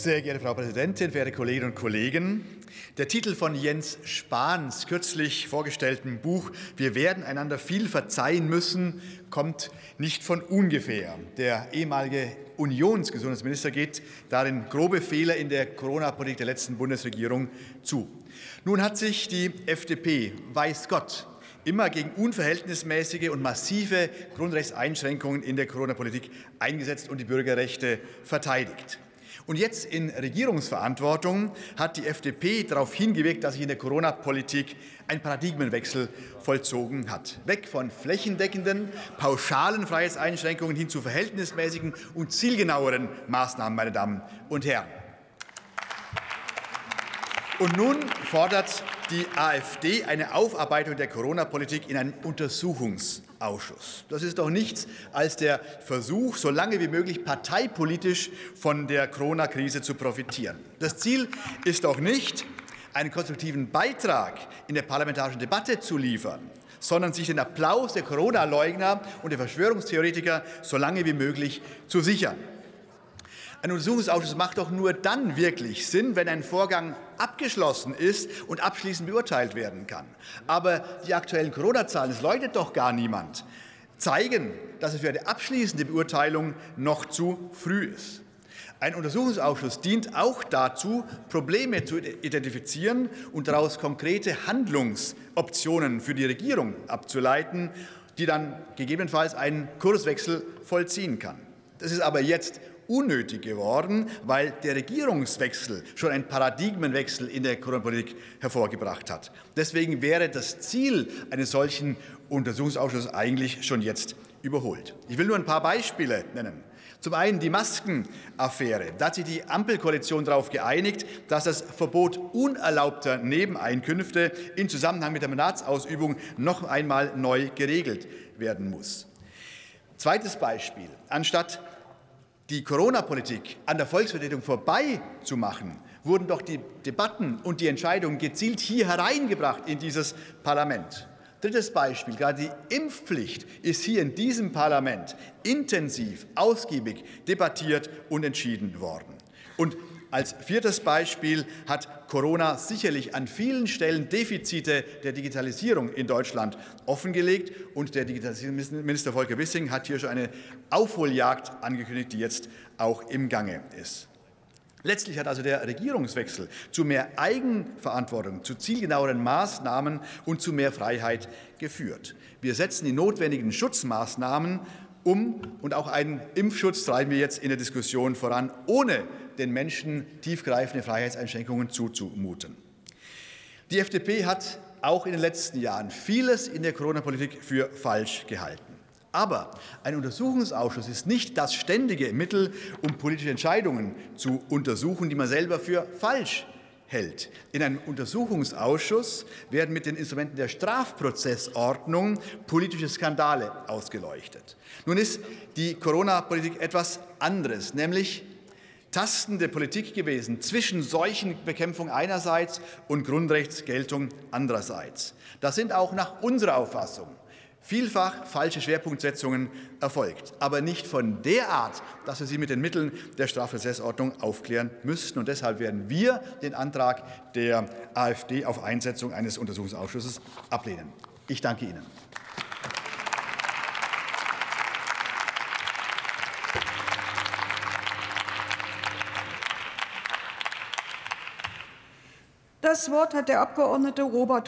Sehr geehrte Frau Präsidentin, verehrte Kolleginnen und Kollegen! Der Titel von Jens Spahns kürzlich vorgestellten Buch »Wir werden einander viel verzeihen müssen« kommt nicht von ungefähr. Der ehemalige Unionsgesundheitsminister geht darin grobe Fehler in der Corona-Politik der letzten Bundesregierung zu. Nun hat sich die FDP, weiß Gott, immer gegen unverhältnismäßige und massive Grundrechtseinschränkungen in der Corona-Politik eingesetzt und die Bürgerrechte verteidigt. Und jetzt in Regierungsverantwortung hat die FDP darauf hingewirkt, dass sich in der Corona-Politik ein Paradigmenwechsel vollzogen hat. Weg von flächendeckenden, pauschalen Freiheitseinschränkungen hin zu verhältnismäßigen und zielgenaueren Maßnahmen, meine Damen und Herren. Und nun fordert die AfD eine Aufarbeitung der Corona-Politik in einen Untersuchungsausschuss. Das ist doch nichts als der Versuch, so lange wie möglich parteipolitisch von der Corona-Krise zu profitieren. Das Ziel ist doch nicht, einen konstruktiven Beitrag in der parlamentarischen Debatte zu liefern, sondern sich den Applaus der Corona-Leugner und der Verschwörungstheoretiker so lange wie möglich zu sichern. Ein Untersuchungsausschuss macht doch nur dann wirklich Sinn, wenn ein Vorgang abgeschlossen ist und abschließend beurteilt werden kann. Aber die aktuellen Corona-Zahlen, das leugnet doch gar niemand, zeigen, dass es für eine abschließende Beurteilung noch zu früh ist. Ein Untersuchungsausschuss dient auch dazu, Probleme zu identifizieren und daraus konkrete Handlungsoptionen für die Regierung abzuleiten, die dann gegebenenfalls einen Kurswechsel vollziehen kann. Das ist aber jetzt unnötig geworden, weil der Regierungswechsel schon einen Paradigmenwechsel in der Corona-Politik hervorgebracht hat. Deswegen wäre das Ziel eines solchen Untersuchungsausschusses eigentlich schon jetzt überholt. Ich will nur ein paar Beispiele nennen. Zum einen die Maskenaffäre. Da hat sich die Ampelkoalition darauf geeinigt, dass das Verbot unerlaubter Nebeneinkünfte im Zusammenhang mit der Mandatsausübung noch einmal neu geregelt werden muss. Zweites Beispiel. Anstatt die Corona-Politik an der Volksvertretung vorbei zu machen, wurden doch die Debatten und die Entscheidungen gezielt hier hereingebracht in dieses Parlament. Drittes Beispiel, gerade die Impfpflicht ist hier in diesem Parlament intensiv, ausgiebig debattiert und entschieden worden. Und als viertes Beispiel hat Corona sicherlich an vielen Stellen Defizite der Digitalisierung in Deutschland offengelegt. Und der Digitalisierungsminister Volker Wissing hat hier schon eine Aufholjagd angekündigt, die jetzt auch im Gange ist. Letztlich hat also der Regierungswechsel zu mehr Eigenverantwortung, zu zielgenaueren Maßnahmen und zu mehr Freiheit geführt. Wir setzen die notwendigen Schutzmaßnahmen um, und auch einen Impfschutz treiben wir jetzt in der Diskussion voran, ohne den Menschen tiefgreifende Freiheitseinschränkungen zuzumuten. Die FDP hat auch in den letzten Jahren vieles in der Corona-Politik für falsch gehalten. Aber ein Untersuchungsausschuss ist nicht das ständige Mittel, um politische Entscheidungen zu untersuchen, die man selber für falsch hält. In einem Untersuchungsausschuss werden mit den Instrumenten der Strafprozessordnung politische Skandale ausgeleuchtet. Nun ist die Corona-Politik etwas anderes, nämlich tastende Politik gewesen zwischen Seuchenbekämpfung einerseits und Grundrechtsgeltung andererseits. Da sind auch nach unserer Auffassung vielfach falsche Schwerpunktsetzungen erfolgt, aber nicht von der Art, dass wir sie mit den Mitteln der Strafprozessordnung aufklären müssten. Und deshalb werden wir den Antrag der AfD auf Einsetzung eines Untersuchungsausschusses ablehnen. Ich danke Ihnen. Das Wort hat der Abgeordnete Robert